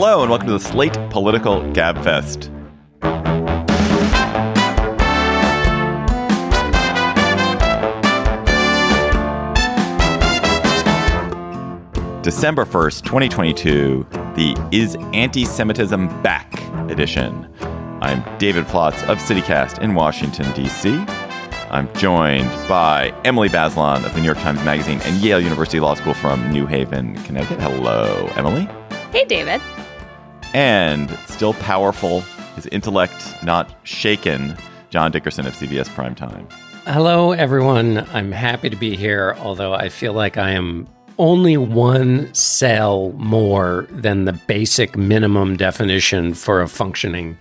Hello, and welcome to the Slate Political Gab Fest. December 1st, 2022, the Is Anti-Semitism Back edition. I'm David Plotz of CityCast in Washington, D.C. I'm joined by Emily Bazelon of the New York Times Magazine and Yale University Law School from New Haven, Connecticut. Hello, Emily. Hey, David. And still powerful, his intellect not shaken, John Dickerson of CBS Primetime. Hello, everyone. I'm happy to be here, although I feel like I am only one cell more than the basic minimum definition for a functioning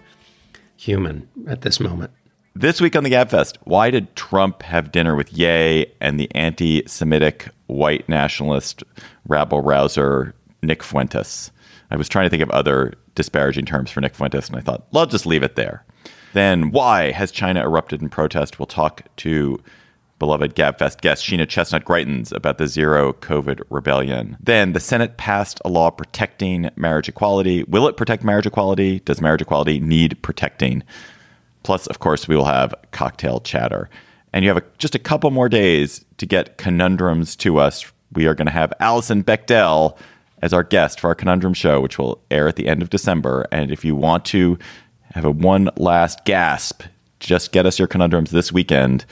human at this moment. This week on the Gab Fest, why did Trump have dinner with Ye and the anti-Semitic white nationalist rabble-rouser Nick Fuentes? I was trying to think of other disparaging terms for Nick Fuentes, and I thought, well, I'll just leave it there. Then why has China erupted in protest? We'll talk to beloved GabFest guest Sheena Chestnut Greitens about the Zero COVID Rebellion. Then the Senate passed a law protecting marriage equality. Will it protect marriage equality? Does marriage equality need protecting? Plus, of course, we will have cocktail chatter. And you have just a couple more days to get conundrums to us. We are going to have Alison Bechdel as our guest for our Conundrum Show, which will air at the end of December. And if you want to have a one last gasp, just get us your conundrums this weekend.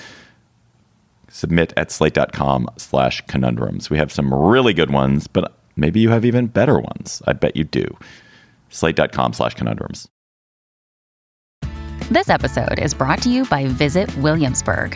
Submit at slate.com/conundrums. We have some really good ones, but maybe you have even better ones. I bet you do. Slate.com/conundrums. This episode is brought to you by Visit Williamsburg.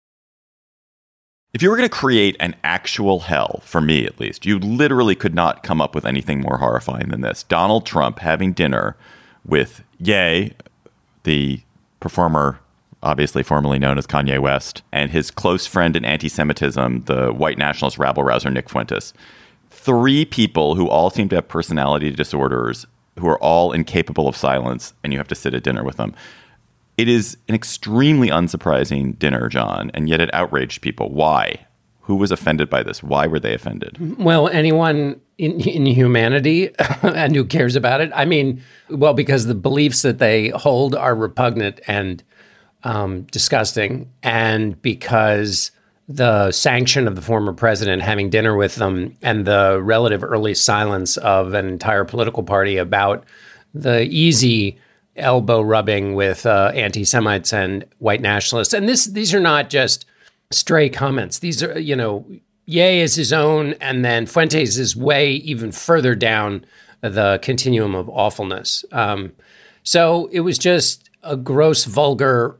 If you were going to create an actual hell, for me at least, you literally could not come up with anything more horrifying than this. Donald Trump having dinner with Ye, the performer, obviously formerly known as Kanye West, and his close friend in anti-Semitism, the white nationalist rabble-rouser Nick Fuentes. Three people who all seem to have personality disorders, who are all incapable of silence, and you have to sit at dinner with them. It is an extremely unsurprising dinner, John, and yet it outraged people. Why? Who was offended by this? Why were they offended? Well, anyone in humanity and who cares about it. I mean, well, because the beliefs that they hold are repugnant and disgusting, and because the sanction of the former president having dinner with them and the relative early silence of an entire political party about the easy elbow rubbing with anti-Semites and white nationalists. And these are not just stray comments. These are, you know, Ye is his own, and then Fuentes is way even further down the continuum of awfulness. So it was just a gross, vulgar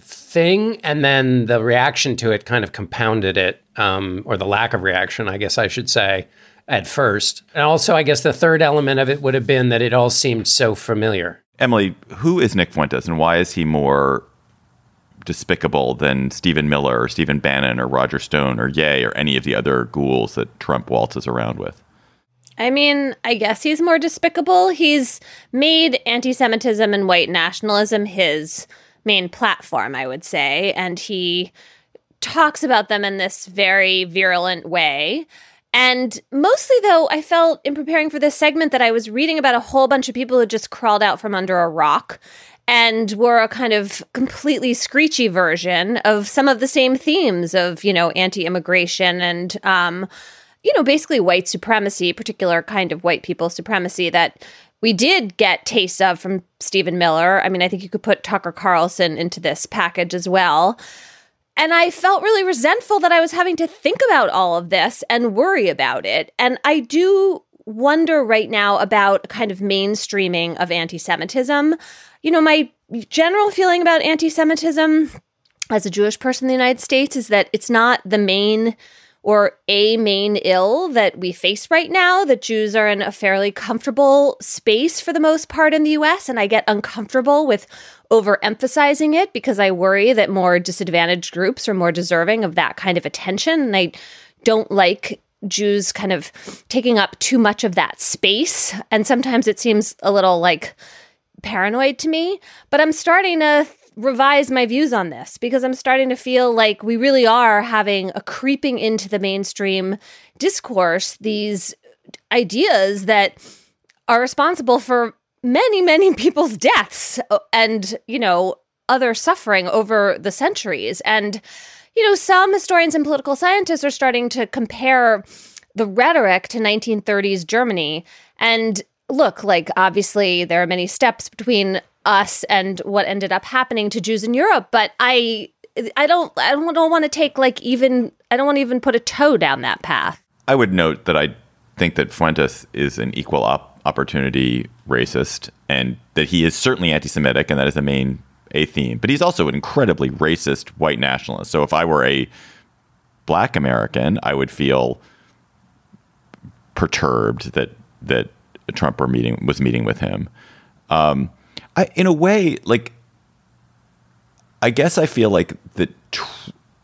thing, and then the reaction to it kind of compounded it, or the lack of reaction, I guess I should say, at first. And also, I guess the third element of it would have been that it all seemed so familiar. Emily, who is Nick Fuentes and why is he more despicable than Stephen Miller or Stephen Bannon or Roger Stone or Ye or any of the other ghouls that Trump waltzes around with? I mean, I guess he's more despicable. He's made anti-Semitism and white nationalism his main platform, I would say. And he talks about them in this very virulent way. And mostly, though, I felt in preparing for this segment that I was reading about a whole bunch of people who just crawled out from under a rock and were a kind of completely screechy version of some of the same themes of, you know, anti-immigration and, you know, basically white supremacy, particular kind of white people supremacy that we did get tastes of from Stephen Miller. I mean, I think you could put Tucker Carlson into this package as well. And I felt really resentful that I was having to think about all of this and worry about it. And I do wonder right now about a kind of mainstreaming of anti-Semitism. You know, my general feeling about anti-Semitism as a Jewish person in the United States is that it's not the main or a main ill that we face right now, that Jews are in a fairly comfortable space for the most part in the U.S., and I get uncomfortable with overemphasizing it because I worry that more disadvantaged groups are more deserving of that kind of attention. And I don't like Jews kind of taking up too much of that space. And sometimes it seems a little like paranoid to me, but I'm starting to revise my views on this because I'm starting to feel like we really are having a creeping into the mainstream discourse, these ideas that are responsible for many, many people's deaths and, you know, other suffering over the centuries. And, you know, some historians and political scientists are starting to compare the rhetoric to 1930s Germany. And look, like, obviously, there are many steps between us and what ended up happening to Jews in Europe. But I don't want to even put a toe down that path. I would note that I think that Fuentes is an equal opportunity racist, and that he is certainly anti-Semitic, and that is the main theme. But he's also an incredibly racist white nationalist. So if I were a Black American, I would feel perturbed that Trump was meeting with him.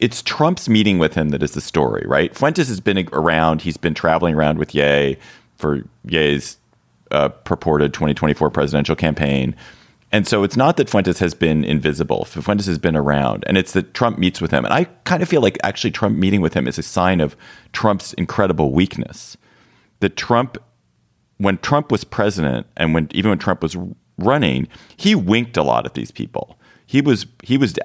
It's Trump's meeting with him that is the story, right? Fuentes has been around. He's been traveling around with Ye for Ye's purported 2024 presidential campaign. And so it's not that Fuentes has been invisible. Fuentes has been around. And it's that Trump meets with him. And I kind of feel like actually Trump meeting with him is a sign of Trump's incredible weakness. That Trump, when Trump was president and even when Trump was running, he winked a lot at these people. He was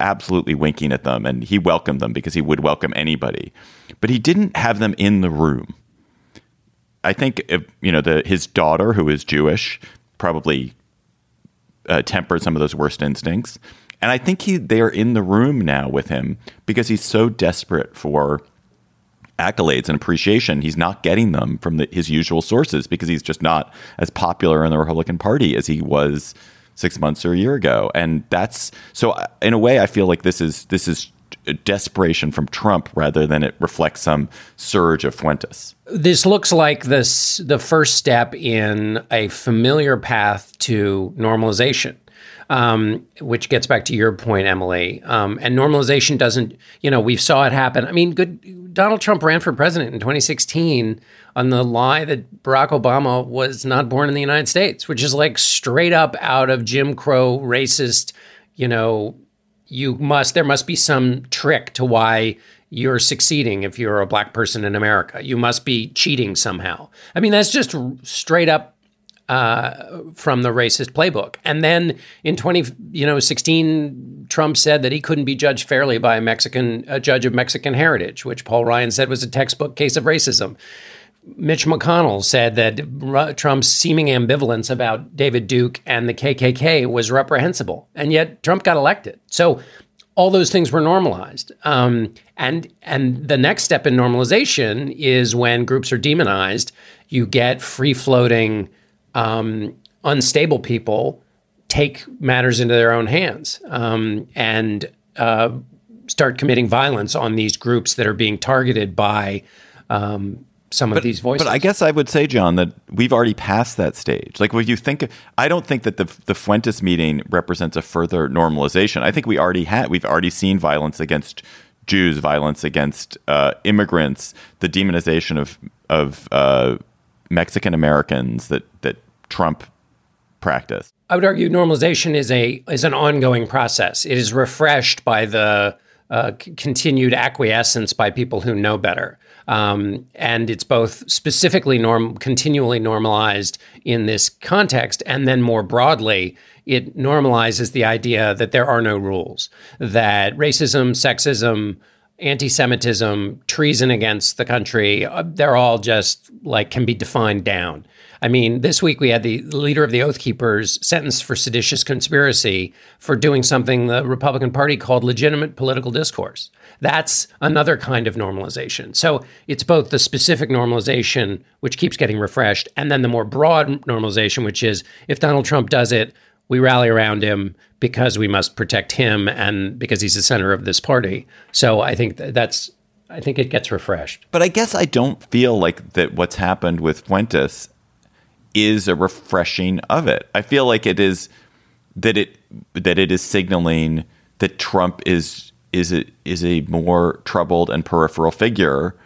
absolutely winking at them, and he welcomed them because he would welcome anybody. But he didn't have them in the room. I think his daughter, who is Jewish, probably tempered some of those worst instincts. And I think they are in the room now with him because he's so desperate for accolades and appreciation. He's not getting them from his usual sources because he's just not as popular in the Republican Party as he was 6 months or a year ago. And that's, so in a way, I feel like this is desperation from Trump rather than it reflects some surge of Fuentes. This looks like the first step in a familiar path to normalization, which gets back to your point, Emily. And normalization doesn't, we saw it happen. I mean, Donald Trump ran for president in 2016 on the lie that Barack Obama was not born in the United States, which is like straight up out of Jim Crow racist, there must be some trick to why you're succeeding if you're a Black person in America. You must be cheating somehow. I mean, that's just straight up from the racist playbook. And then in 2016, Trump said that he couldn't be judged fairly by a judge of Mexican heritage, which Paul Ryan said was a textbook case of racism. Mitch McConnell said that Trump's seeming ambivalence about David Duke and the KKK was reprehensible. And yet Trump got elected. So all those things were normalized. And the next step in normalization is when groups are demonized, you get free-floating unstable people take matters into their own hands and start committing violence on these groups that are being targeted by some of these voices. But I guess I would say, John, that we've already passed that stage. Like, when you think, I don't think that the Fuentes meeting represents a further normalization. I think we've already seen violence against Jews, violence against immigrants, the demonization of Mexican Americans that Trump practiced. I would argue normalization is an ongoing process. It is refreshed by the continued acquiescence by people who know better, and it's both specifically continually normalized in this context, and then more broadly, it normalizes the idea that there are no rules, that racism, sexism, anti-Semitism, treason against the country, they're all just like can be defined down. I mean, this week we had the leader of the Oath Keepers sentenced for seditious conspiracy for doing something the Republican Party called legitimate political discourse. That's another kind of normalization. So it's both the specific normalization, which keeps getting refreshed, and then the more broad normalization, which is if Donald Trump does it, we rally around him because we must protect him and because he's the center of this party. So I think I think it gets refreshed. But I guess I don't feel like that what's happened with Fuentes is a refreshing of it. I feel like it is that it that it is signaling that Trump is a more troubled and peripheral figure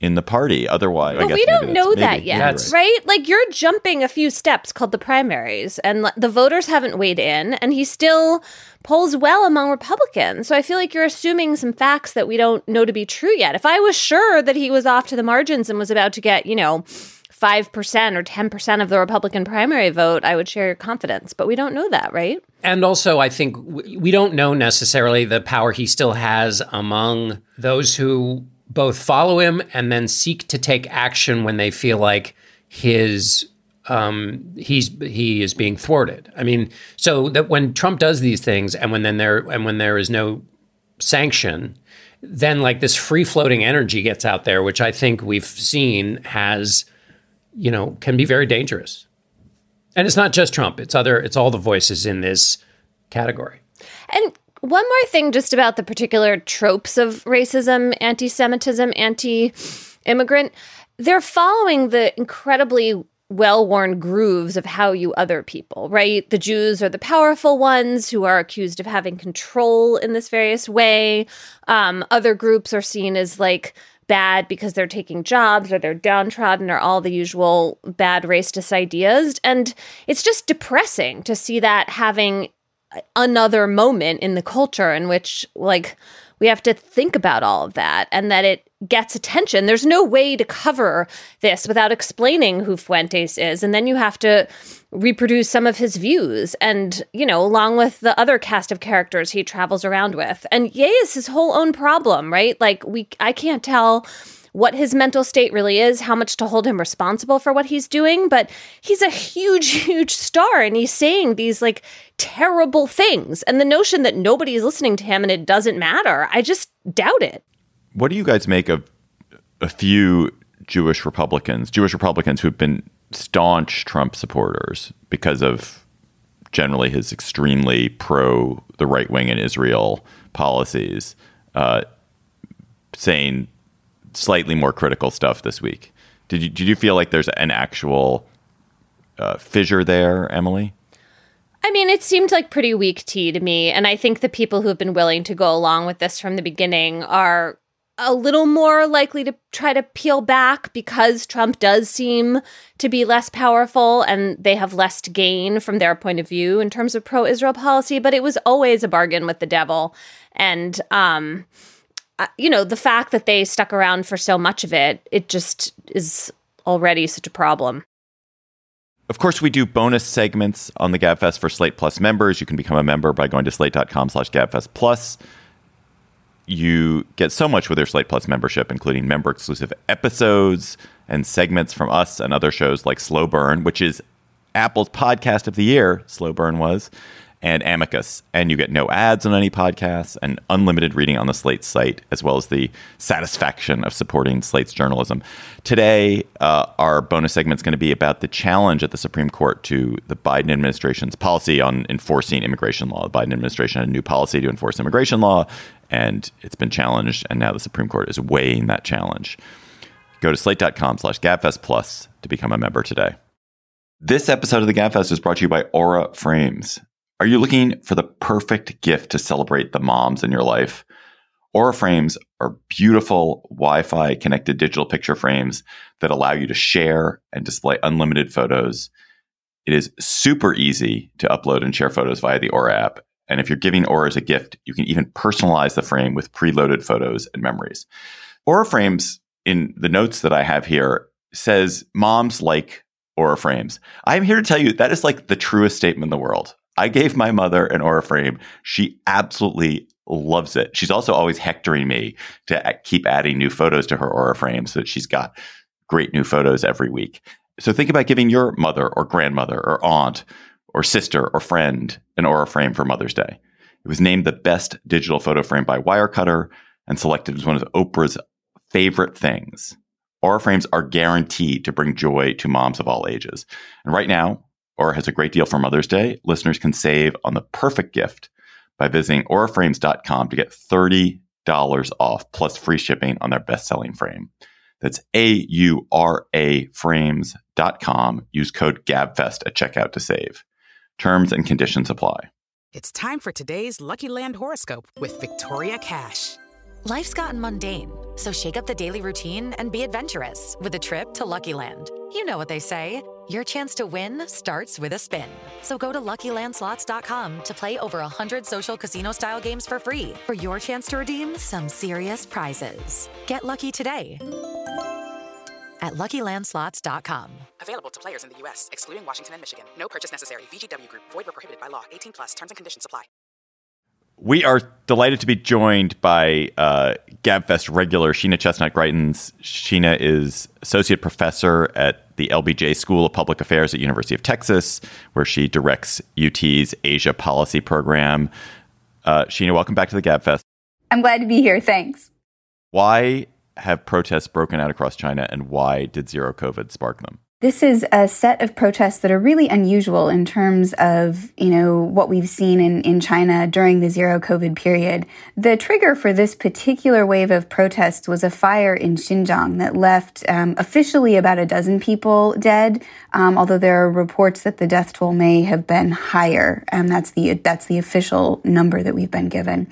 in the party. Otherwise, well, I guess we don't know that yet, right? Like, you're jumping a few steps called the primaries, and the voters haven't weighed in, and he still polls well among Republicans. So I feel like you're assuming some facts that we don't know to be true yet. If I was sure that he was off to the margins and was about to get, 5% or 10% of the Republican primary vote, I would share your confidence. But we don't know that, right? And also, I think we don't know necessarily the power he still has among those who both follow him and then seek to take action when they feel like he is being thwarted. I mean, so that when Trump does these things and when there is no sanction, then like this free floating energy gets out there, which I think we've seen has, can be very dangerous. And it's not just Trump. It's all the voices in this category. And one more thing just about the particular tropes of racism, anti-Semitism, anti-immigrant. They're following the incredibly well-worn grooves of how you other people, right? The Jews are the powerful ones who are accused of having control in this various way. Other groups are seen as like bad because they're taking jobs or they're downtrodden or all the usual bad racist ideas. And it's just depressing to see that having another moment in the culture in which we have to think about all of that and that it gets attention. There's no way to cover this without explaining who Fuentes is. And then you have to reproduce some of his views and, along with the other cast of characters he travels around with. And Ye is his whole own problem, right? I can't tell what his mental state really is, how much to hold him responsible for what he's doing. But he's a huge, huge star and he's saying these terrible things. And the notion that nobody is listening to him and it doesn't matter, I just doubt it. What do you guys make of a few Jewish Republicans who've been staunch Trump supporters because of generally his extremely pro the right wing in Israel policies, saying slightly more critical stuff this week? Did you feel like there's an actual fissure there, Emily? I mean, it seemed like pretty weak tea to me. And I think the people who have been willing to go along with this from the beginning are a little more likely to try to peel back because Trump does seem to be less powerful and they have less to gain from their point of view in terms of pro-Israel policy. But it was always a bargain with the devil. And, the fact that they stuck around for so much of it, it just is already such a problem. Of course, we do bonus segments on the GabFest for Slate Plus members. You can become a member by going to slate.com/GabFest+. You get so much with your Slate Plus membership, including member-exclusive episodes and segments from us and other shows like Slow Burn, which is Apple's podcast of the year, Slow Burn was, and Amicus. And you get no ads on any podcasts and unlimited reading on the Slate site, as well as the satisfaction of supporting Slate's journalism. Today, our bonus segment is going to be about the challenge at the Supreme Court to the Biden administration's policy on enforcing immigration law. The Biden administration had a new policy to enforce immigration law, and it's been challenged. And now the Supreme Court is weighing that challenge. Go to slate.com/GabFest+ to become a member today. This episode of the GabFest is brought to you by Aura Frames. Are you looking for the perfect gift to celebrate the moms in your life? Aura Frames are beautiful Wi-Fi connected digital picture frames that allow you to share and display unlimited photos. It is super easy to upload and share photos via the Aura app. And if you're giving Aura as a gift, you can even personalize the frame with preloaded photos and memories. Aura Frames, in the notes that I have here, says moms like Aura Frames. I'm here to tell you that is the truest statement in the world. I gave my mother an Aura frame. She absolutely loves it. She's also always hectoring me to keep adding new photos to her Aura frame so that she's got great new photos every week. So think about giving your mother or grandmother or aunt or sister or friend an Aura frame for Mother's Day. It was named the best digital photo frame by Wirecutter and selected as one of Oprah's favorite things. Aura frames are guaranteed to bring joy to moms of all ages. And right now, Aura has a great deal for Mother's Day. Listeners can save on the perfect gift by visiting auraframes.com to get $30 off plus free shipping on their best-selling frame. That's AURA frames.com. Use code GABFEST at checkout to save. Terms and conditions apply. It's time for today's Lucky Land horoscope with Victoria Cash. Life's gotten mundane, so shake up the daily routine and be adventurous with a trip to Lucky Land. You know what they say, your chance to win starts with a spin. So go to LuckyLandSlots.com to play over 100 social casino-style games for free for your chance to redeem some serious prizes. Get lucky today at LuckyLandSlots.com. Available to players in the U.S., excluding Washington and Michigan. No purchase necessary. VGW Group. Void or prohibited by law. 18 plus. Terms and conditions apply. We are delighted to be joined by GabFest regular Sheena Chestnut Greitens. Sheena is associate professor at the LBJ School of Public Affairs at University of Texas, where she directs UT's Asia Policy Program. Sheena, welcome back to the GabFest. I'm glad to be here. Thanks. Why have protests broken out across China, and why did zero COVID spark them? This is a set of protests that are really unusual in terms of, what we've seen in China during the zero COVID period. The trigger for this particular wave of protests was a fire in Xinjiang that left officially about a dozen people dead, although there are reports that the death toll may have been higher. That's the official number that we've been given.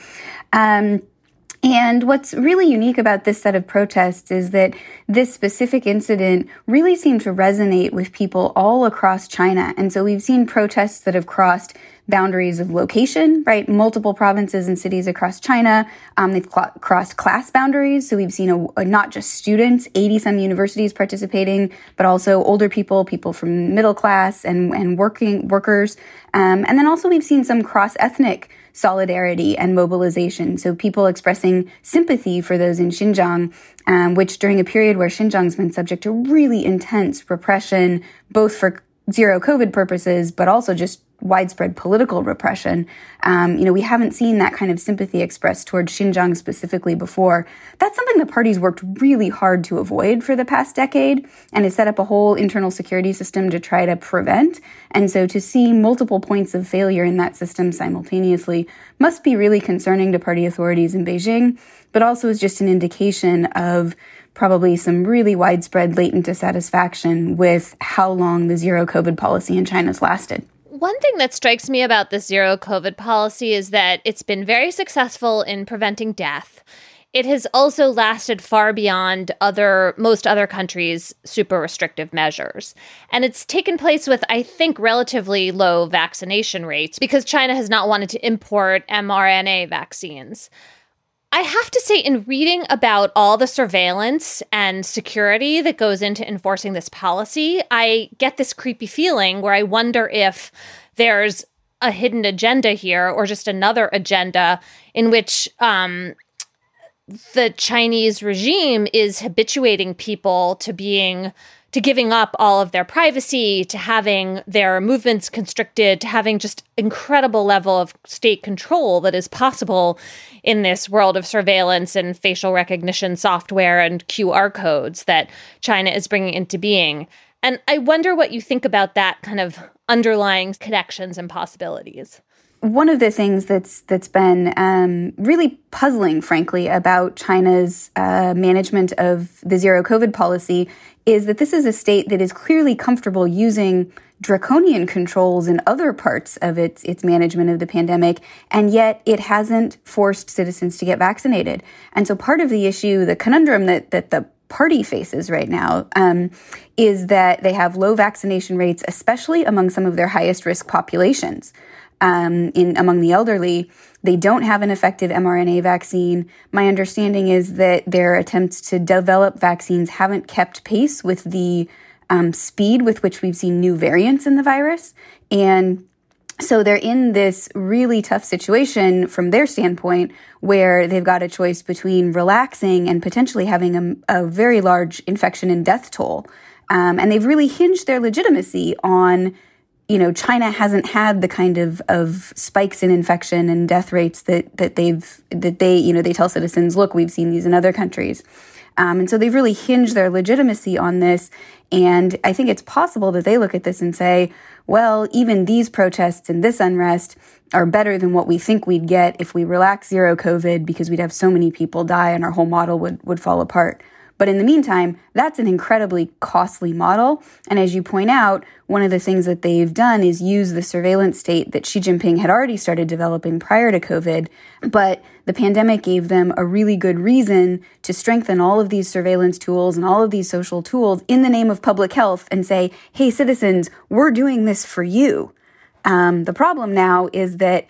And what's really unique about this set of protests is that this specific incident really seemed to resonate with people all across China. And so we've seen protests that have crossed boundaries of location, right? Multiple provinces and cities across China. They've crossed class boundaries. So we've seen not just students, 80-some universities participating, but also older people, people from middle class and workers. And then also we've seen some cross-ethnic solidarity and mobilization. So people expressing sympathy for those in Xinjiang, which during a period where Xinjiang's been subject to really intense repression, both for zero COVID purposes, but also just widespread political repression. We haven't seen that kind of sympathy expressed toward Xinjiang specifically before. That's something the parties worked really hard to avoid for the past decade and has set up a whole internal security system to try to prevent. And so to see multiple points of failure in that system simultaneously must be really concerning to party authorities in Beijing, but also is just an indication of probably some really widespread latent dissatisfaction with how long the zero COVID policy in China's lasted. One thing that strikes me about the zero COVID policy is that it's been very successful in preventing death. It has also lasted far beyond most other countries' super restrictive measures. And it's taken place with, I think, relatively low vaccination rates because China has not wanted to import mRNA vaccines. I have to say, in reading about all the surveillance and security that goes into enforcing this policy, I get this creepy feeling where I wonder if there's a hidden agenda here or just another agenda in which the Chinese regime is habituating people to giving up all of their privacy, to having their movements constricted, to having just incredible level of state control that is possible in this world of surveillance and facial recognition software and QR codes that China is bringing into being. And I wonder what you think about that kind of underlying connections and possibilities. One of the things that's been really puzzling, frankly, about China's management of the zero COVID policy is that this is a state that is clearly comfortable using draconian controls in other parts of its management of the pandemic, and yet it hasn't forced citizens to get vaccinated. And so part of the issue, the conundrum that the party faces right now is that they have low vaccination rates, especially among some of their highest risk populations. Among the elderly, they don't have an effective mRNA vaccine. My understanding is that their attempts to develop vaccines haven't kept pace with the speed with which we've seen new variants in the virus. And so they're in this really tough situation from their standpoint where they've got a choice between relaxing and potentially having a very large infection and death toll. And they've really hinged their legitimacy on China hasn't had the kind of spikes in infection and death rates that they tell citizens, look, we've seen these in other countries. And so they've really hinged their legitimacy on this. And I think it's possible that they look at this and say, well, even these protests and this unrest are better than what we think we'd get if we relax zero COVID because we'd have so many people die and our whole model would fall apart. But in the meantime, that's an incredibly costly model. And as you point out, one of the things that they've done is use the surveillance state that Xi Jinping had already started developing prior to COVID. But the pandemic gave them a really good reason to strengthen all of these surveillance tools and all of these social tools in the name of public health and say, hey, citizens, we're doing this for you. The problem now is that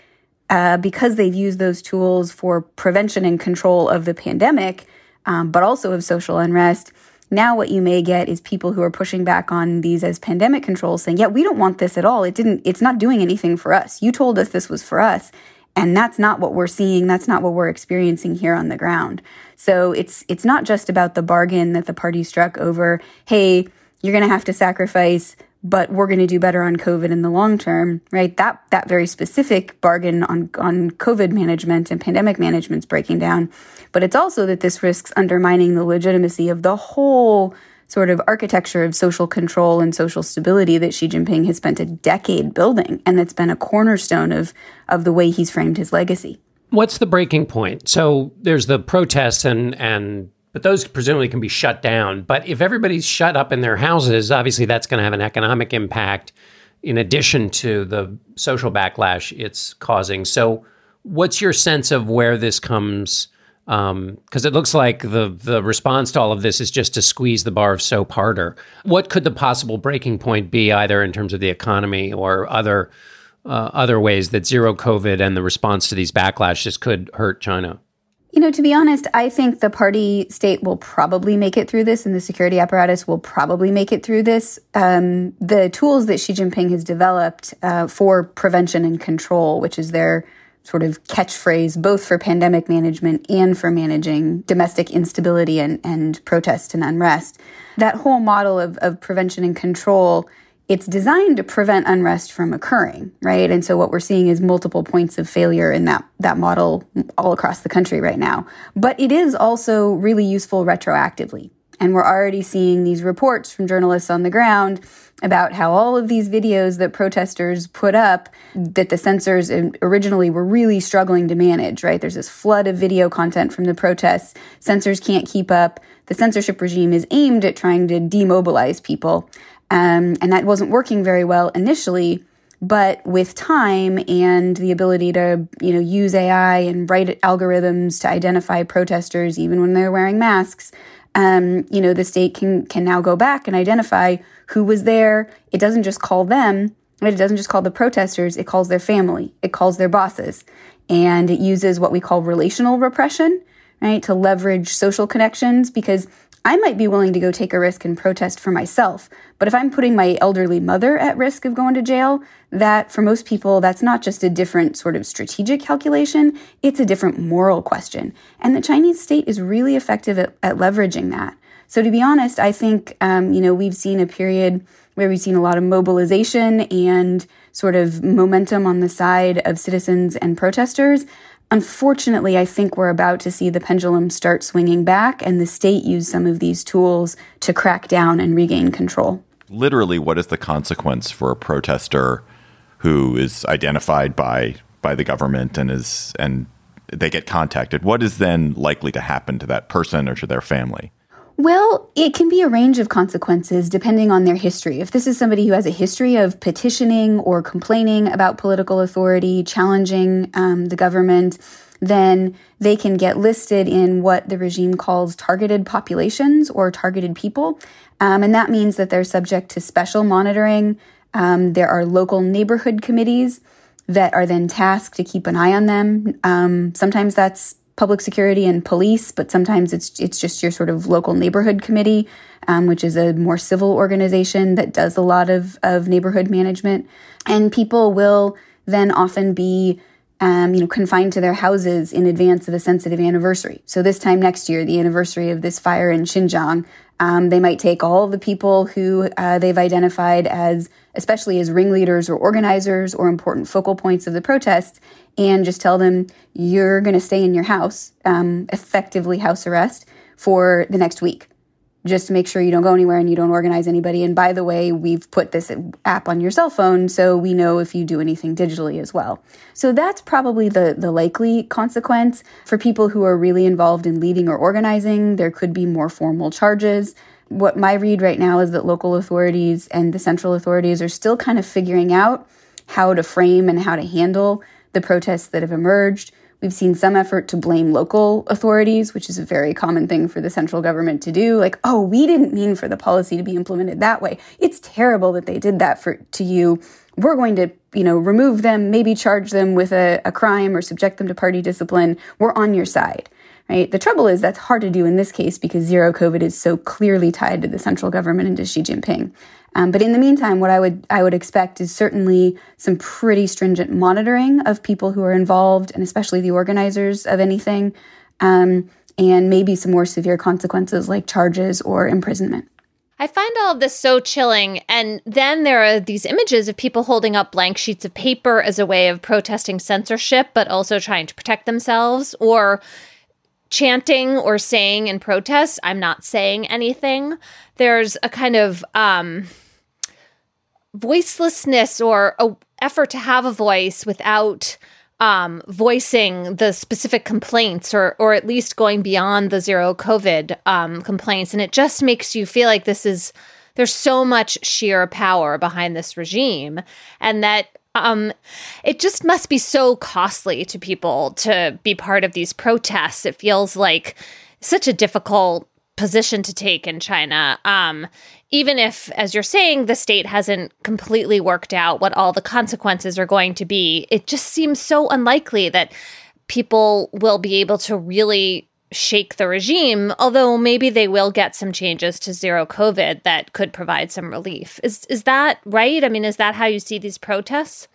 because they've used those tools for prevention and control of the pandemic, but also of social unrest, now what you may get is people who are pushing back on these as pandemic controls saying, yeah, we don't want this at all. It's not doing anything for us. You told us this was for us. And that's not what we're seeing. That's not what we're experiencing here on the ground. So it's not just about the bargain that the party struck over, hey, you're going to have to sacrifice, but we're going to do better on COVID in the long term, right? That very specific bargain on COVID management and pandemic management's breaking down. But it's also that this risks undermining the legitimacy of the whole sort of architecture of social control and social stability that Xi Jinping has spent a decade building, and that's been a cornerstone of the way he's framed his legacy. What's the breaking point? So there's the protests, but those presumably can be shut down. But if everybody's shut up in their houses, obviously that's going to have an economic impact in addition to the social backlash it's causing. So what's your sense of where this comes? Because it looks like the response to all of this is just to squeeze the bar of soap harder. What could the possible breaking point be, either in terms of the economy or other ways that zero COVID and the response to these backlashes could hurt China? You know, to be honest, I think the party state will probably make it through this, and the security apparatus will probably make it through this. The tools that Xi Jinping has developed for prevention and control, which is their sort of catchphrase, both for pandemic management and for managing domestic instability and protest and unrest. That whole model of prevention and control, it's designed to prevent unrest from occurring, right? And so what we're seeing is multiple points of failure in that model all across the country right now. But it is also really useful retroactively. And we're already seeing these reports from journalists on the ground about how all of these videos that protesters put up that the censors originally were really struggling to manage, right? There's this flood of video content from the protests. Censors can't keep up. The censorship regime is aimed at trying to demobilize people. And that wasn't working very well initially. But with time and the ability to, use AI and write algorithms to identify protesters, even when they're wearing masks, the state can now go back and identify who was there. It doesn't just call them, right? It doesn't just call the protesters. It calls their family. It calls their bosses. And it uses what we call relational repression, right, to leverage social connections, because I might be willing to go take a risk and protest for myself. But if I'm putting my elderly mother at risk of going to jail, that for most people, that's not just a different sort of strategic calculation, it's a different moral question. And the Chinese state is really effective at leveraging that. So to be honest, I think, we've seen a period where we've seen a lot of mobilization and sort of momentum on the side of citizens and protesters. Unfortunately, I think we're about to see the pendulum start swinging back and the state use some of these tools to crack down and regain control. Literally, what is the consequence for a protester who is identified by the government and they get contacted? What is then likely to happen to that person or to their family? Well, it can be a range of consequences depending on their history. If this is somebody who has a history of petitioning or complaining about political authority, challenging the government, then they can get listed in what the regime calls targeted populations or targeted people. And that means that they're subject to special monitoring. There are local neighborhood committees that are then tasked to keep an eye on them. Sometimes that's public security and police, but sometimes it's just your sort of local neighborhood committee, which is a more civil organization that does a lot of neighborhood management. And people will then often be confined to their houses in advance of a sensitive anniversary. So this time next year, the anniversary of this fire in Xinjiang, they might take all the people who they've identified as, especially as ringleaders or organizers or important focal points of the protests, and just tell them, you're going to stay in your house, effectively house arrest, for the next week. just make sure you don't go anywhere and you don't organize anybody. And by the way, we've put this app on your cell phone, so we know if you do anything digitally as well. So that's probably the likely consequence. For people who are really involved in leading or organizing, there could be more formal charges. What my read right now is that local authorities and the central authorities are still kind of figuring out how to frame and how to handle the protests that have emerged. We've seen some effort to blame local authorities, which is a very common thing for the central government to do. Like, oh, we didn't mean for the policy to be implemented that way. It's terrible that they did that to you. We're going to, remove them, maybe charge them with a crime or subject them to party discipline. We're on your side, right? The trouble is that's hard to do in this case because zero COVID is so clearly tied to the central government and to Xi Jinping. But in the meantime, what I would expect is certainly some pretty stringent monitoring of people who are involved, and especially the organizers of anything, and maybe some more severe consequences like charges or imprisonment. I find all of this so chilling. And then there are these images of people holding up blank sheets of paper as a way of protesting censorship, but also trying to protect themselves, or chanting or saying in protest, "I'm not saying anything." There's a kind of voicelessness or an effort to have a voice without voicing the specific complaints, or at least going beyond the zero COVID complaints. And it just makes you feel like there's so much sheer power behind this regime, and that it just must be so costly to people to be part of these protests. It feels like such a difficult position to take in China, even if, as you're saying, the state hasn't completely worked out what all the consequences are going to be. It just seems so unlikely that people will be able to really shake the regime, although maybe they will get some changes to zero COVID that could provide some relief. Is that right? I mean, is that how you see these protests?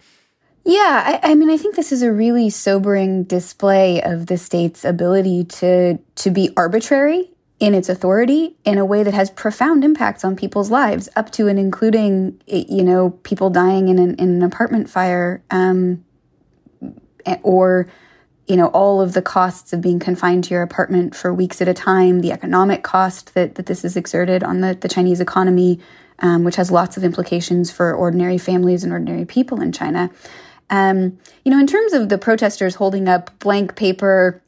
Yeah, I think this is a really sobering display of the state's ability to be arbitrary in its authority in a way that has profound impacts on people's lives, up to and including, people dying in an apartment fire, or all of the costs of being confined to your apartment for weeks at a time, the economic cost that this is exerted on the Chinese economy, which has lots of implications for ordinary families and ordinary people in China. In terms of the protesters holding up blank paper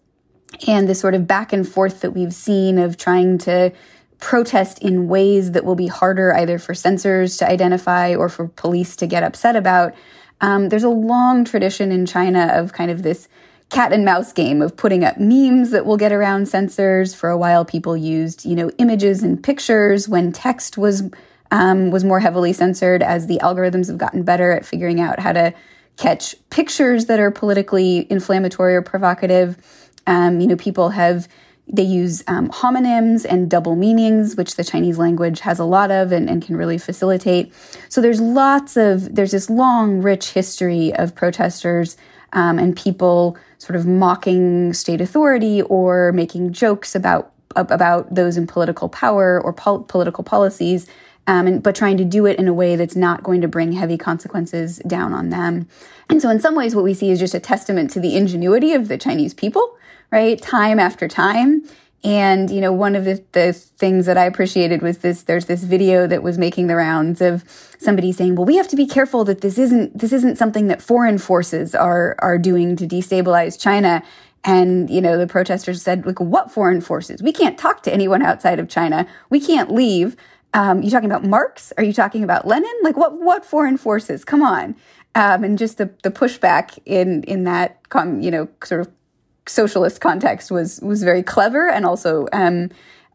and the sort of back and forth that we've seen of trying to protest in ways that will be harder either for censors to identify or for police to get upset about, there's a long tradition in China of kind of this cat and mouse game of putting up memes that will get around censors. For a while, people used, images and pictures when text was more heavily censored. As the algorithms have gotten better at figuring out how to catch pictures that are politically inflammatory or provocative, they use homonyms and double meanings, which the Chinese language has a lot of and can really facilitate. So there's this long, rich history of protesters and people sort of mocking state authority or making jokes about those in political power or political policies, but trying to do it in a way that's not going to bring heavy consequences down on them. And so in some ways what we see is just a testament to the ingenuity of the Chinese people, right, time after time. And, one of the things that I appreciated was there's this video that was making the rounds of somebody saying, well, we have to be careful that this isn't something that foreign forces are doing to destabilize China. And, the protesters said, like, what foreign forces? We can't talk to anyone outside of China. We can't leave. You talking about Marx? Are you talking about Lenin? Like, what foreign forces? Come on. And just the pushback in that, sort of socialist context was very clever and also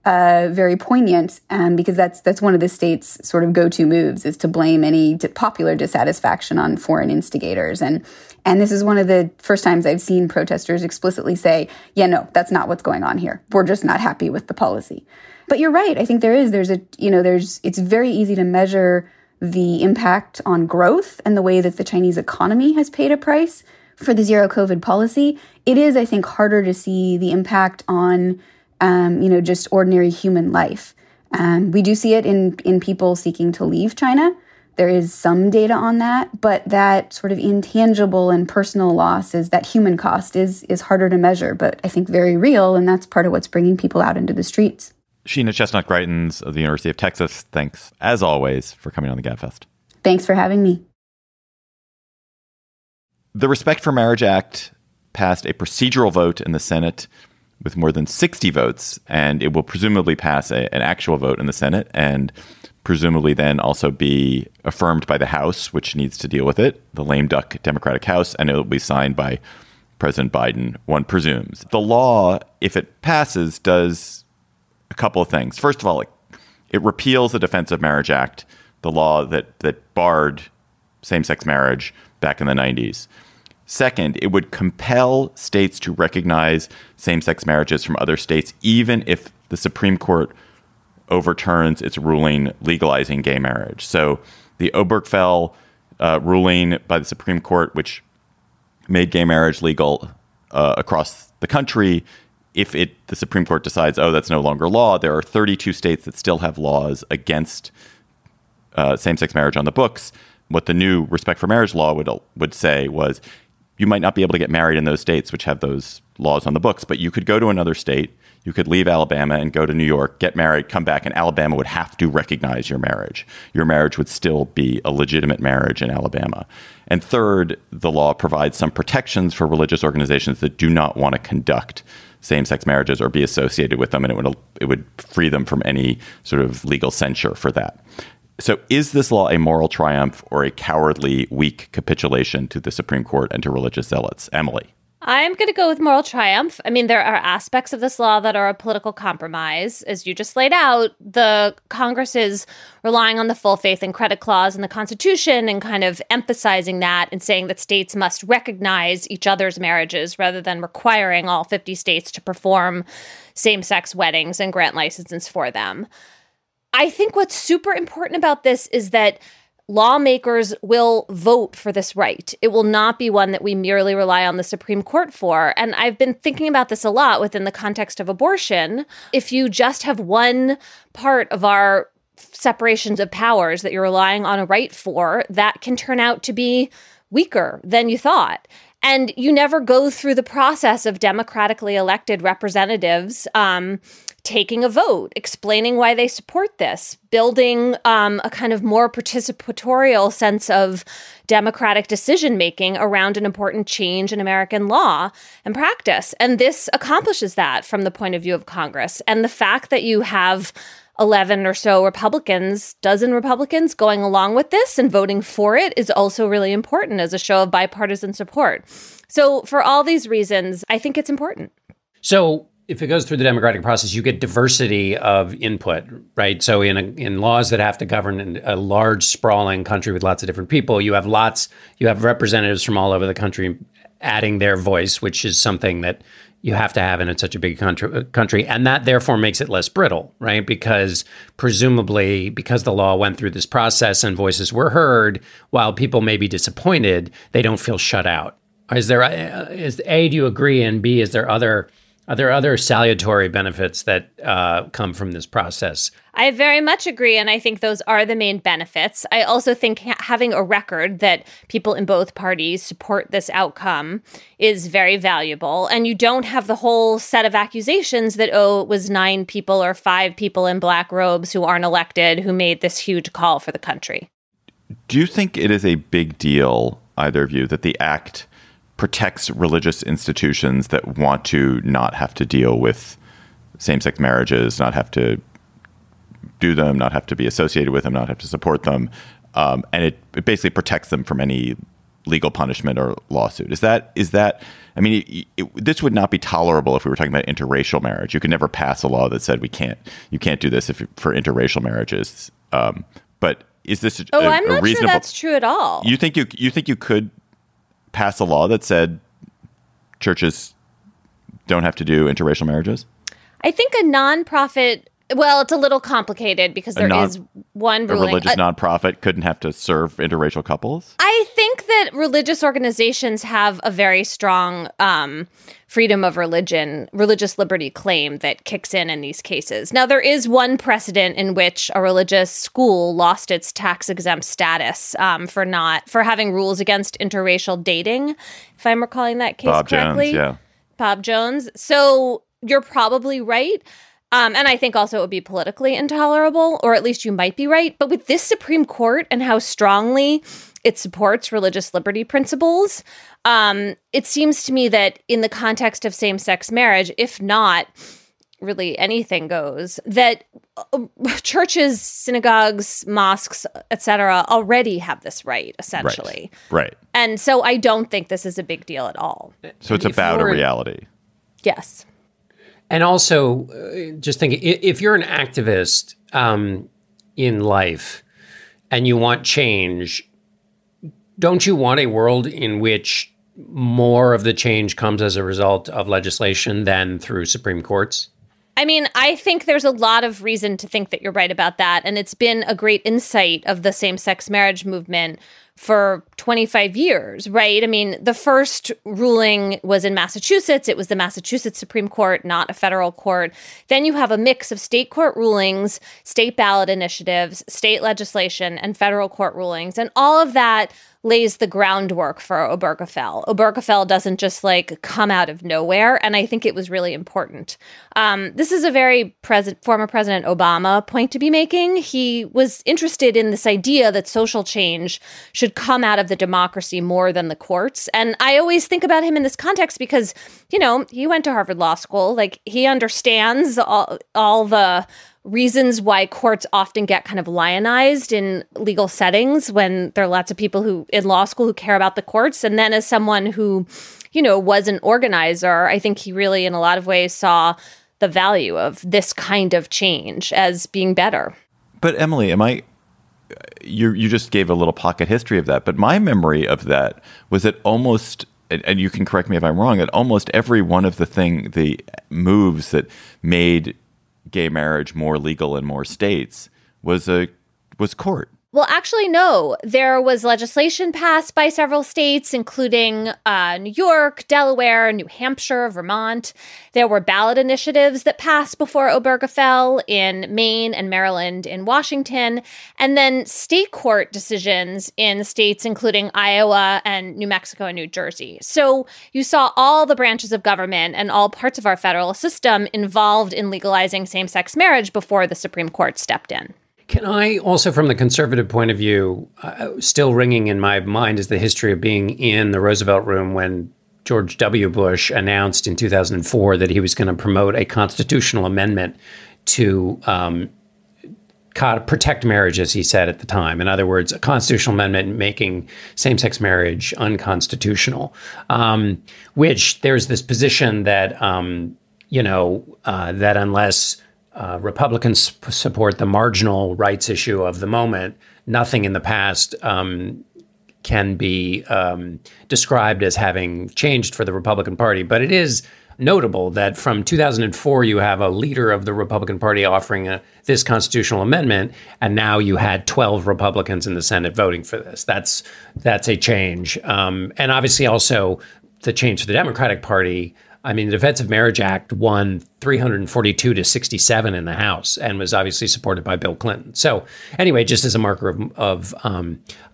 very poignant, because that's one of the state's sort of go-to moves, is to blame any popular dissatisfaction on foreign instigators. And this is one of the first times I've seen protesters explicitly say, yeah, no, that's not what's going on here. We're just not happy with the policy. But you're right. I think it's very easy to measure the impact on growth and the way that the Chinese economy has paid a price for the zero COVID policy. It is, I think, harder to see the impact on, just ordinary human life. We do see it in people seeking to leave China. There is some data on that, but that sort of intangible and personal loss, is that human cost, is harder to measure, but I think very real, and that's part of what's bringing people out into the streets. Sheena Chestnut Greitens of the University of Texas, thanks, as always, for coming on the Gab Fest. Thanks for having me. The Respect for Marriage Act passed a procedural vote in the Senate with more than 60 votes, and it will presumably pass an actual vote in the Senate and presumably then also be affirmed by the House, which needs to deal with it, the lame duck Democratic House, and it will be signed by President Biden, one presumes. The law, if it passes, does a couple of things. First of all, it repeals the Defense of Marriage Act, the law that barred same-sex marriage back in the 90s. Second, it would compel states to recognize same-sex marriages from other states, even if the Supreme Court overturns its ruling legalizing gay marriage. So the Obergefell ruling by the Supreme Court, which made gay marriage legal across the country, if the Supreme Court decides, oh, that's no longer law, there are 32 states that still have laws against same-sex marriage on the books. What the new Respect for Marriage law would say was, you might not be able to get married in those states which have those laws on the books, but you could go to another state. You could leave Alabama and go to New York, get married, come back, and Alabama would have to recognize your marriage. Your marriage would still be a legitimate marriage in Alabama. And third, the law provides some protections for religious organizations that do not want to conduct same-sex marriages or be associated with them, and it would free them from any sort of legal censure for that. So is this law a moral triumph or a cowardly, weak capitulation to the Supreme Court and to religious zealots? Emily? I'm going to go with moral triumph. I mean, there are aspects of this law that are a political compromise. As you just laid out, the Congress is relying on the full faith and credit clause in the Constitution and kind of emphasizing that and saying that states must recognize each other's marriages rather than requiring all 50 states to perform same-sex weddings and grant licenses for them. I think what's super important about this is that lawmakers will vote for this right. It will not be one that we merely rely on the Supreme Court for. And I've been thinking about this a lot within the context of abortion. If you just have one part of our separations of powers that you're relying on a right for, that can turn out to be weaker than you thought. And you never go through the process of democratically elected representatives taking a vote, explaining why they support this, building a kind of more participatorial sense of democratic decision-making around an important change in American law and practice. And this accomplishes that from the point of view of Congress. And the fact that you have 11 or so dozen Republicans going along with this and voting for it is also really important as a show of bipartisan support. So for all these reasons, I think it's important. So if it goes through the democratic process, you get diversity of input, right? So in laws that have to govern a large, sprawling country with lots of different people, you have representatives from all over the country adding their voice, which is something that you have to have in such a big country. And that therefore makes it less brittle, right? Because presumably, because the law went through this process and voices were heard, while people may be disappointed, they don't feel shut out. Is there, do you agree? And B, are there other salutary benefits that come from this process? I very much agree, and I think those are the main benefits. I also think having a record that people in both parties support this outcome is very valuable, and you don't have the whole set of accusations that, oh, it was 9 people or 5 people in black robes who aren't elected who made this huge call for the country. Do you think it is a big deal, either of you, that the act protects religious institutions that want to not have to deal with same-sex marriages, not have to do them, not have to be associated with them, not have to support them. And it basically protects them from any legal punishment or lawsuit. This would not be tolerable if we were talking about interracial marriage. You could never pass a law that said you can't do this for interracial marriages. But is this I'm not reasonable, sure that's true at all. You think you could pass a law that said churches don't have to do interracial marriages? I think a nonprofit, well, it's a little complicated because there is one ruling. A religious nonprofit couldn't have to serve interracial couples? I think that religious organizations have a very strong freedom of religion, religious liberty claim that kicks in these cases. Now, there is one precedent in which a religious school lost its tax-exempt status for having rules against interracial dating, if I'm recalling that case correctly. Bob Jones, yeah. So you're probably right. And I think also it would be politically intolerable, or at least you might be right. But with this Supreme Court and how strongly it supports religious liberty principles, it seems to me that in the context of same-sex marriage, if not really anything goes, that churches, synagogues, mosques, etc. already have this right, essentially. Right. And so I don't think this is a big deal at all. So it's about a reality. Yes. And also, just thinking, if you're an activist in life and you want change, don't you want a world in which more of the change comes as a result of legislation than through Supreme Courts? I mean, I think there's a lot of reason to think that you're right about that. And it's been a great insight of the same-sex marriage movement for 25 years, right? I mean, the first ruling was in Massachusetts. It was the Massachusetts Supreme Court, not a federal court. Then you have a mix of state court rulings, state ballot initiatives, state legislation, and federal court rulings. And all of that lays the groundwork for Obergefell. Obergefell doesn't just, like, come out of nowhere, and I think it was really important. This is a very former President Obama point to be making. He was interested in this idea that social change should come out of the democracy more than the courts. And I always think about him in this context because, you know, he went to Harvard Law School. Like, he understands all the reasons why courts often get kind of lionized in legal settings when there are lots of people who in law school who care about the courts. And then as someone who, you know, was an organizer, I think he really, in a lot of ways, saw the value of this kind of change as being better. But Emily, am I... You just gave a little pocket history of that, but my memory of that was that almost, and you can correct me if I'm wrong, that almost every one of the moves that made gay marriage more legal in more states was court. Well, actually, no. There was legislation passed by several states, including New York, Delaware, New Hampshire, Vermont. There were ballot initiatives that passed before Obergefell in Maine and Maryland in Washington. And then state court decisions in states including Iowa and New Mexico and New Jersey. So you saw all the branches of government and all parts of our federal system involved in legalizing same-sex marriage before the Supreme Court stepped in. Can I also, from the conservative point of view, still ringing in my mind is the history of being in the Roosevelt Room when George W. Bush announced in 2004 that he was going to promote a constitutional amendment to protect marriage, as he said at the time. In other words, a constitutional amendment making same-sex marriage unconstitutional, which there's this position that, that unless... Republicans support the marginal rights issue of the moment. Nothing in the past can be described as having changed for the Republican Party. But it is notable that from 2004, you have a leader of the Republican Party offering this constitutional amendment, and now you had 12 Republicans in the Senate voting for this. That's a change. And obviously also the change for the Democratic Party. I mean, the Defense of Marriage Act won 342 to 67 in the House and was obviously supported by Bill Clinton. So anyway, just as a marker of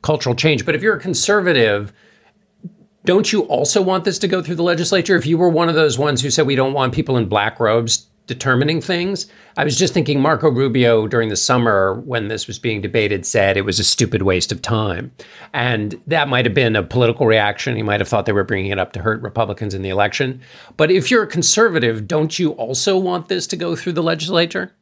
cultural change. But if you're a conservative, don't you also want this to go through the legislature? If you were one of those ones who said we don't want people in black robes determining things, I was just thinking Marco Rubio during the summer when this was being debated said it was a stupid waste of time. And that might have been a political reaction. He might have thought they were bringing it up to hurt Republicans in the election. But if you're a conservative, don't you also want this to go through the legislature?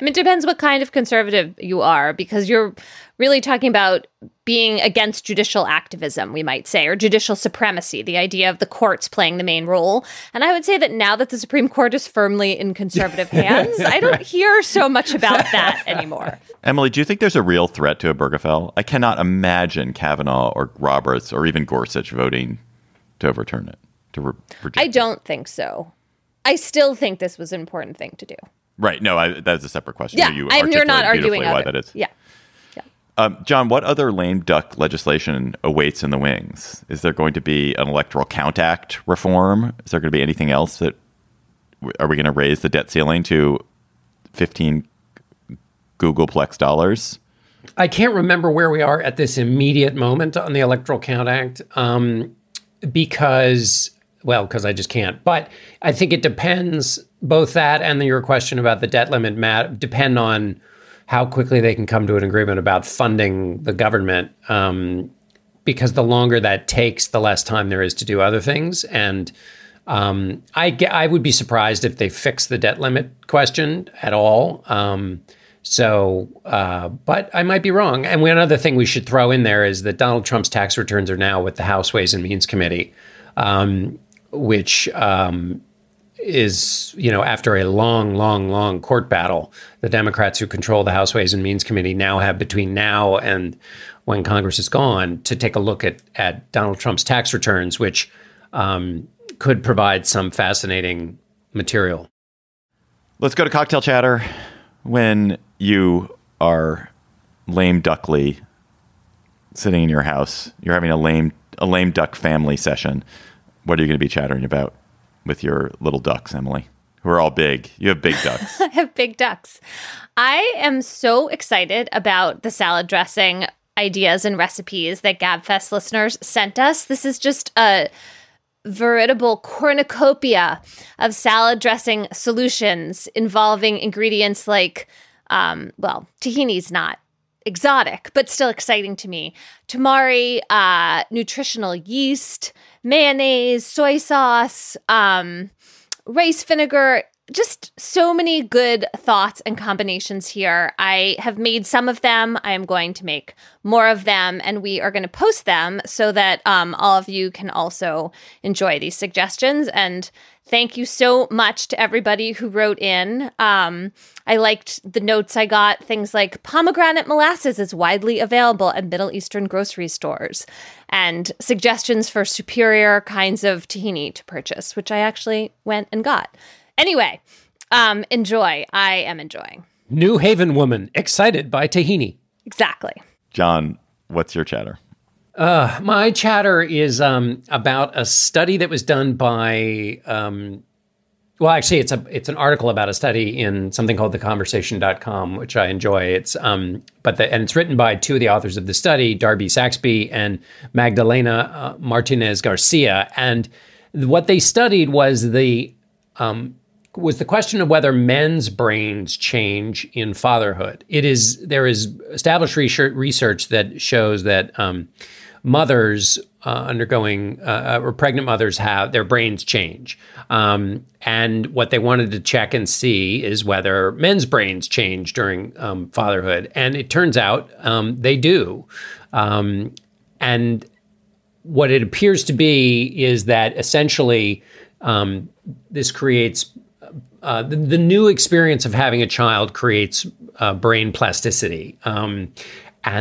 I mean, it depends what kind of conservative you are, because you're really talking about being against judicial activism, we might say, or judicial supremacy, the idea of the courts playing the main role. And I would say that now that the Supreme Court is firmly in conservative hands, I don't hear so much about that anymore. Emily, do you think there's a real threat to Obergefell? I cannot imagine Kavanaugh or Roberts or even Gorsuch voting to overturn it. I don't think so. I still think this was an important thing to do. Right. No, that's a separate question. Yeah, you're not arguing why that is. Yeah. John, what other lame duck legislation awaits in the wings? Is there going to be an Electoral Count Act reform? Is there going to be anything else that... Are we going to raise the debt ceiling to 15 Googleplex dollars? I can't remember where we are at this immediate moment on the Electoral Count Act because I just can't. But I think it depends... both that and your question about the debt limit, Matt, depend on how quickly they can come to an agreement about funding the government, because the longer that takes, the less time there is to do other things. And I would be surprised if they fix the debt limit question at all. But I might be wrong. And another thing we should throw in there is that Donald Trump's tax returns are now with the House Ways and Means Committee, which is, after a long court battle, the Democrats who control the House Ways and Means Committee now have between now and when Congress is gone to take a look at Donald Trump's tax returns, which could provide some fascinating material. Let's go to cocktail chatter. When you are lame duckly sitting in your house, you're having a lame duck family session. What are you going to be chattering about with your little ducks, Emily? Who are all big. You have big ducks. I have big ducks. I am so excited about the salad dressing ideas and recipes that GabFest listeners sent us. This is just a veritable cornucopia of salad dressing solutions involving ingredients like, tahini's not exotic, but still exciting to me. Tamari, nutritional yeast, mayonnaise, soy sauce, rice vinegar, just so many good thoughts and combinations here. I have made some of them. I am going to make more of them, and we are going to post them so that all of you can also enjoy these suggestions. And thank you so much to everybody who wrote in. I liked the notes I got. Things like pomegranate molasses is widely available at Middle Eastern grocery stores, and suggestions for superior kinds of tahini to purchase, which I actually went and got. Anyway, enjoy. I am enjoying. New Haven woman, excited by tahini. Exactly. John, what's your chatter? My chatter is about a study that was done by, it's an article about a study in something called theconversation.com, which I enjoy. It's and it's written by two of the authors of the study, Darby Saxby and Magdalena Martinez Garcia. And what they studied was the question of whether men's brains change in fatherhood. There is established research that shows that mothers or pregnant mothers have their brains change. And what they wanted to check and see is whether men's brains change during fatherhood. And it turns out they do. And what it appears to be is that essentially this creates the new experience of having a child creates brain plasticity, and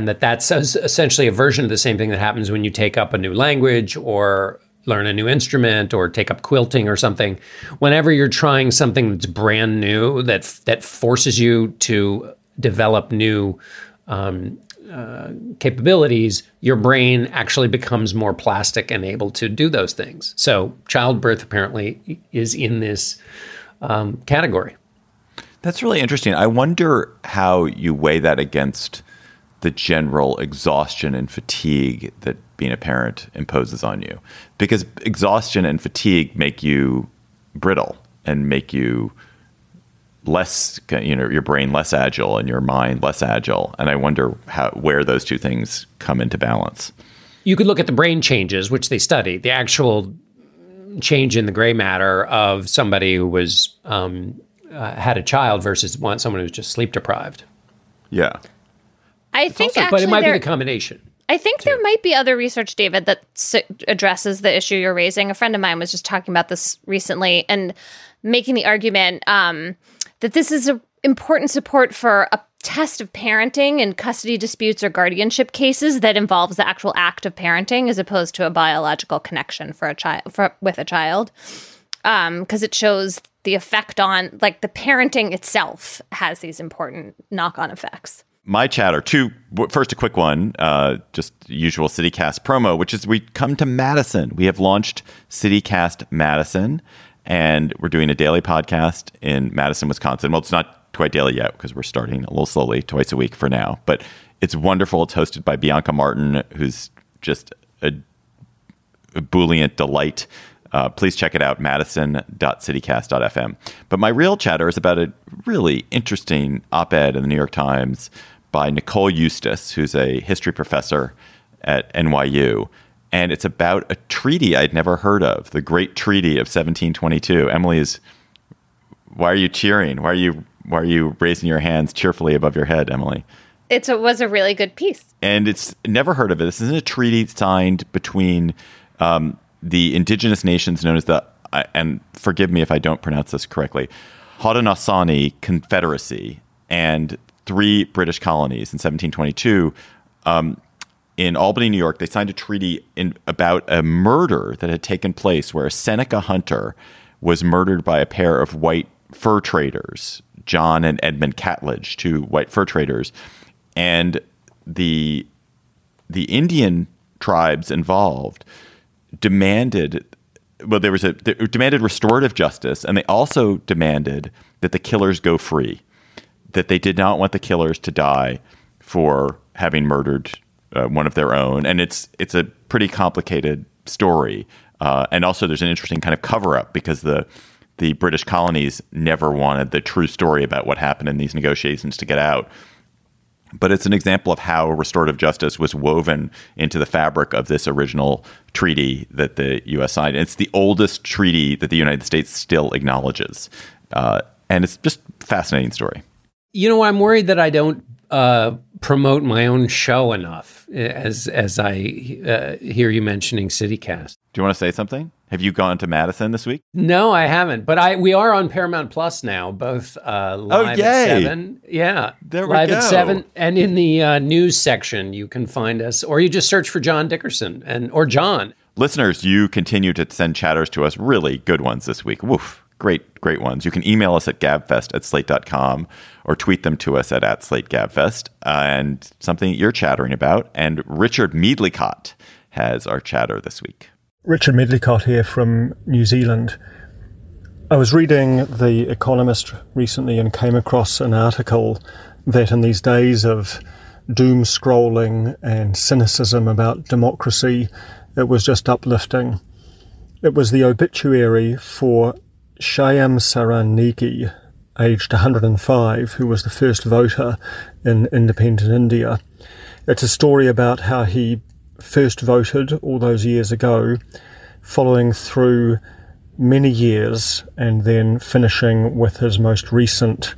that's essentially a version of the same thing that happens when you take up a new language or learn a new instrument or take up quilting or something. Whenever you're trying something that's brand new, that forces you to develop new capabilities, your brain actually becomes more plastic and able to do those things. So childbirth apparently is in this category. That's really interesting. I wonder how you weigh that against the general exhaustion and fatigue that being a parent imposes on you, because exhaustion and fatigue make you brittle and make you less, your brain less agile and your mind less agile. And I wonder where those two things come into balance. You could look at the brain changes, which they study, the actual change in the gray matter of somebody who was had a child versus someone who's just sleep deprived. Yeah. But it might be the combination. I think there might be other research, David, that addresses the issue you're raising. A friend of mine was just talking about this recently and making the argument that this is an important support for a test of parenting in custody disputes or guardianship cases that involves the actual act of parenting as opposed to a biological connection with a child, because it shows the effect on, like, the parenting itself has these important knock-on effects. My chatter, first a quick one, just usual CityCast promo, which is we come to Madison. We have launched CityCast Madison, and we're doing a daily podcast in Madison, Wisconsin. Well, it's not quite daily yet because we're starting a little slowly, twice a week for now. But it's wonderful. It's hosted by Bianca Martin, who's just a ebullient delight. Please check it out, madison.citycast.fm. But my real chatter is about a really interesting op-ed in the New York Times by Nicole Eustace, who's a history professor at NYU. And it's about a treaty I'd never heard of, the Great Treaty of 1722. Emily, why are you cheering? Why are you raising your hands cheerfully above your head, Emily? It was a really good piece. And it's never heard of it. This isn't a treaty signed between the indigenous nations known as the, and forgive me if I don't pronounce this correctly, Haudenosaunee Confederacy and three British colonies in 1722. In Albany, New York, they signed a treaty about a murder that had taken place where a Seneca hunter was murdered by a pair of white fur traders, John and Edmund Catledge, two white fur traders. And the Indian tribes involved demanded restorative justice, and they also demanded that the killers go free, that they did not want the killers to die for having murdered one of their own. And it's a pretty complicated story. And also there's an interesting kind of cover-up because the British colonies never wanted the true story about what happened in these negotiations to get out. But it's an example of how restorative justice was woven into the fabric of this original treaty that the U.S. signed. And it's the oldest treaty that the United States still acknowledges. And it's just a fascinating story. You know, I'm worried that I don't promote my own show enough as I hear you mentioning CityCast. Do you want to say something? Have you gone to Madison this week? No, I haven't. But we are on Paramount Plus now, both live at 7. Yeah, there we live go. At 7. And in the news section, you can find us. Or you just search for John Dickerson or John. Listeners, you continue to send chatters to us. Really good ones this week. Woof. Great, great ones. You can email us at gabfest@slate.com or tweet them to us at @slategabfest. And something you're chattering about. And Richard Meadlicott has our chatter this week. Richard Meadlicott here from New Zealand. I was reading The Economist recently and came across an article that in these days of doom scrolling and cynicism about democracy, it was just uplifting. It was the obituary for Shyam Saraniki, aged 105, who was the first voter in independent India. It's a story about how he first voted all those years ago, following through many years and then finishing with his most recent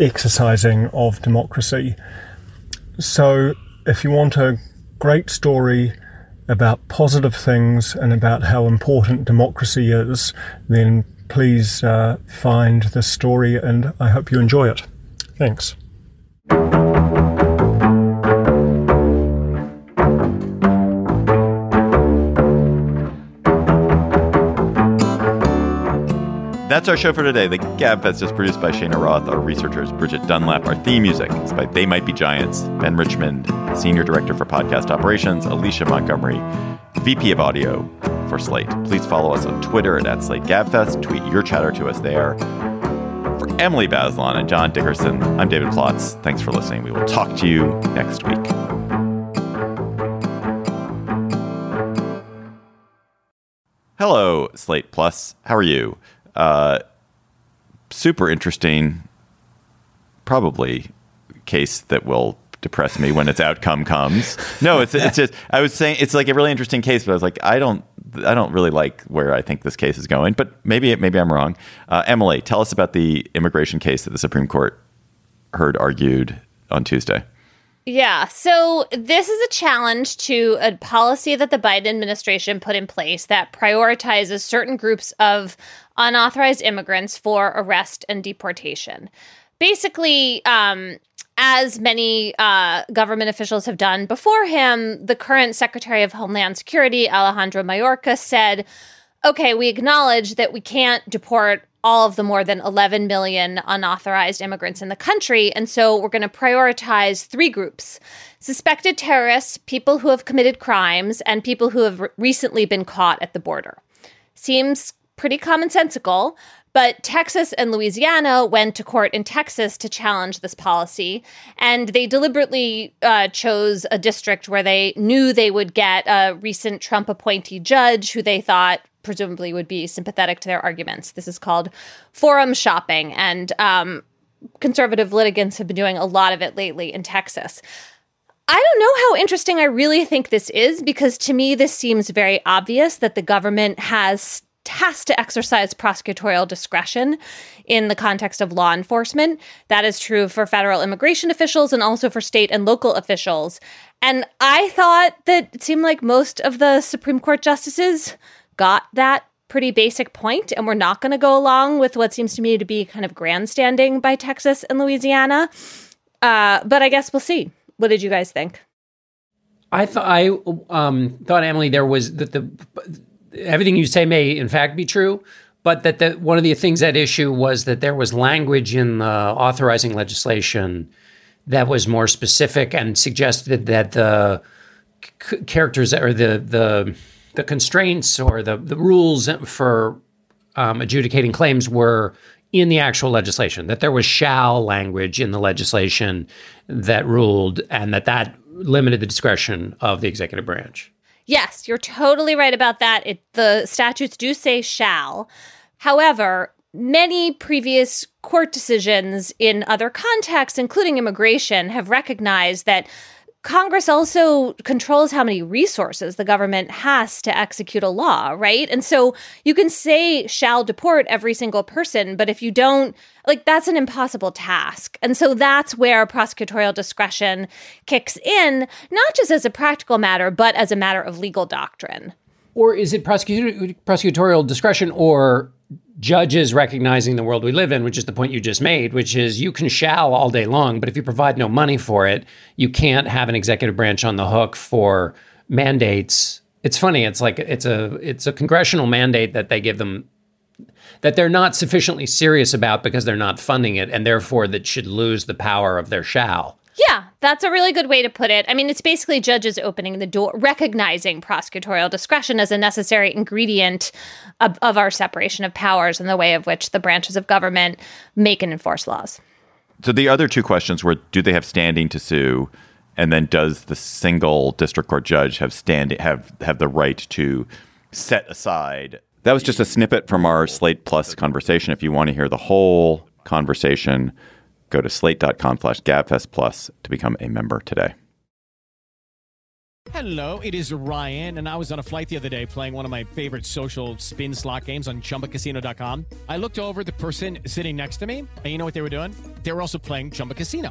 exercising of democracy. So if you want a great story about positive things and about how important democracy is, then please find this story, and I hope you enjoy it. Thanks. That's our show for today. The GabFest is produced by Shana Roth. Our researcher is Bridget Dunlap. Our theme music is by They Might Be Giants. Ben Richmond, Senior Director for Podcast Operations. Alicia Montgomery, VP of Audio for Slate. Please follow us on Twitter at @SlateGabFest. Tweet your chatter to us there. For Emily Bazelon and John Dickerson, I'm David Plotz. Thanks for listening. We will talk to you next week. Hello, Slate Plus. How are you? Super interesting, probably case that will depress me when its outcome comes. No, it's just, I was saying it's like a really interesting case, but I was like, I don't really like where I think this case is going, but maybe I'm wrong. Emily, tell us about the immigration case that the Supreme Court heard argued on Tuesday. Yeah. So this is a challenge to a policy that the Biden administration put in place that prioritizes certain groups of unauthorized immigrants for arrest and deportation. Basically, as many government officials have done before him, the current Secretary of Homeland Security, Alejandro Mayorkas, said, okay, we acknowledge that we can't deport all of the more than 11 million unauthorized immigrants in the country. And so we're going to prioritize three groups: suspected terrorists, people who have committed crimes, and people who have recently been caught at the border. Seems pretty commonsensical, but Texas and Louisiana went to court in Texas to challenge this policy, and they deliberately chose a district where they knew they would get a recent Trump appointee judge who they thought presumably would be sympathetic to their arguments. This is called forum shopping, and conservative litigants have been doing a lot of it lately in Texas. I don't know how interesting I really think this is, because to me this seems very obvious that the government has to exercise prosecutorial discretion in the context of law enforcement. That is true for federal immigration officials and also for state and local officials. And I thought that it seemed like most of the Supreme Court justices got that pretty basic point, and we're not going to go along with what seems to me to be kind of grandstanding by Texas and Louisiana. But I guess we'll see. What did you guys think? I thought, Emily, there was that everything you say may in fact be true, but that one of the things at issue was that there was language in the authorizing legislation that was more specific and suggested that the characters or the constraints or the rules for adjudicating claims were in the actual legislation, that there was shall language in the legislation that ruled, and that limited the discretion of the executive branch. Yes, you're totally right about that. The statutes do say shall. However, many previous court decisions in other contexts, including immigration, have recognized that Congress also controls how many resources the government has to execute a law, right? And so you can say shall deport every single person, but if you don't, that's an impossible task. And so that's where prosecutorial discretion kicks in, not just as a practical matter, but as a matter of legal doctrine. Or is it prosecutorial discretion or judges recognizing the world we live in, which is the point you just made, which is you can shall all day long, but if you provide no money for it, you can't have an executive branch on the hook for mandates. It's funny. It's like it's a congressional mandate that they give them that they're not sufficiently serious about because they're not funding it, and therefore that should lose the power of their shall. Yeah, that's a really good way to put it. I mean, it's basically judges opening the door, recognizing prosecutorial discretion as a necessary ingredient of our separation of powers and the way of which the branches of government make and enforce laws. So the other two questions were, do they have standing to sue? And then does the single district court judge have the right to set aside? That was just a snippet from our Slate Plus conversation. If you want to hear the whole conversation, go to slate.com/gabfestplus to become a member today. Hello, it is Ryan, and I was on a flight the other day playing one of my favorite social spin slot games on ChumbaCasino.com. I looked over at the person sitting next to me, and you know what they were doing? They were also playing Chumba Casino.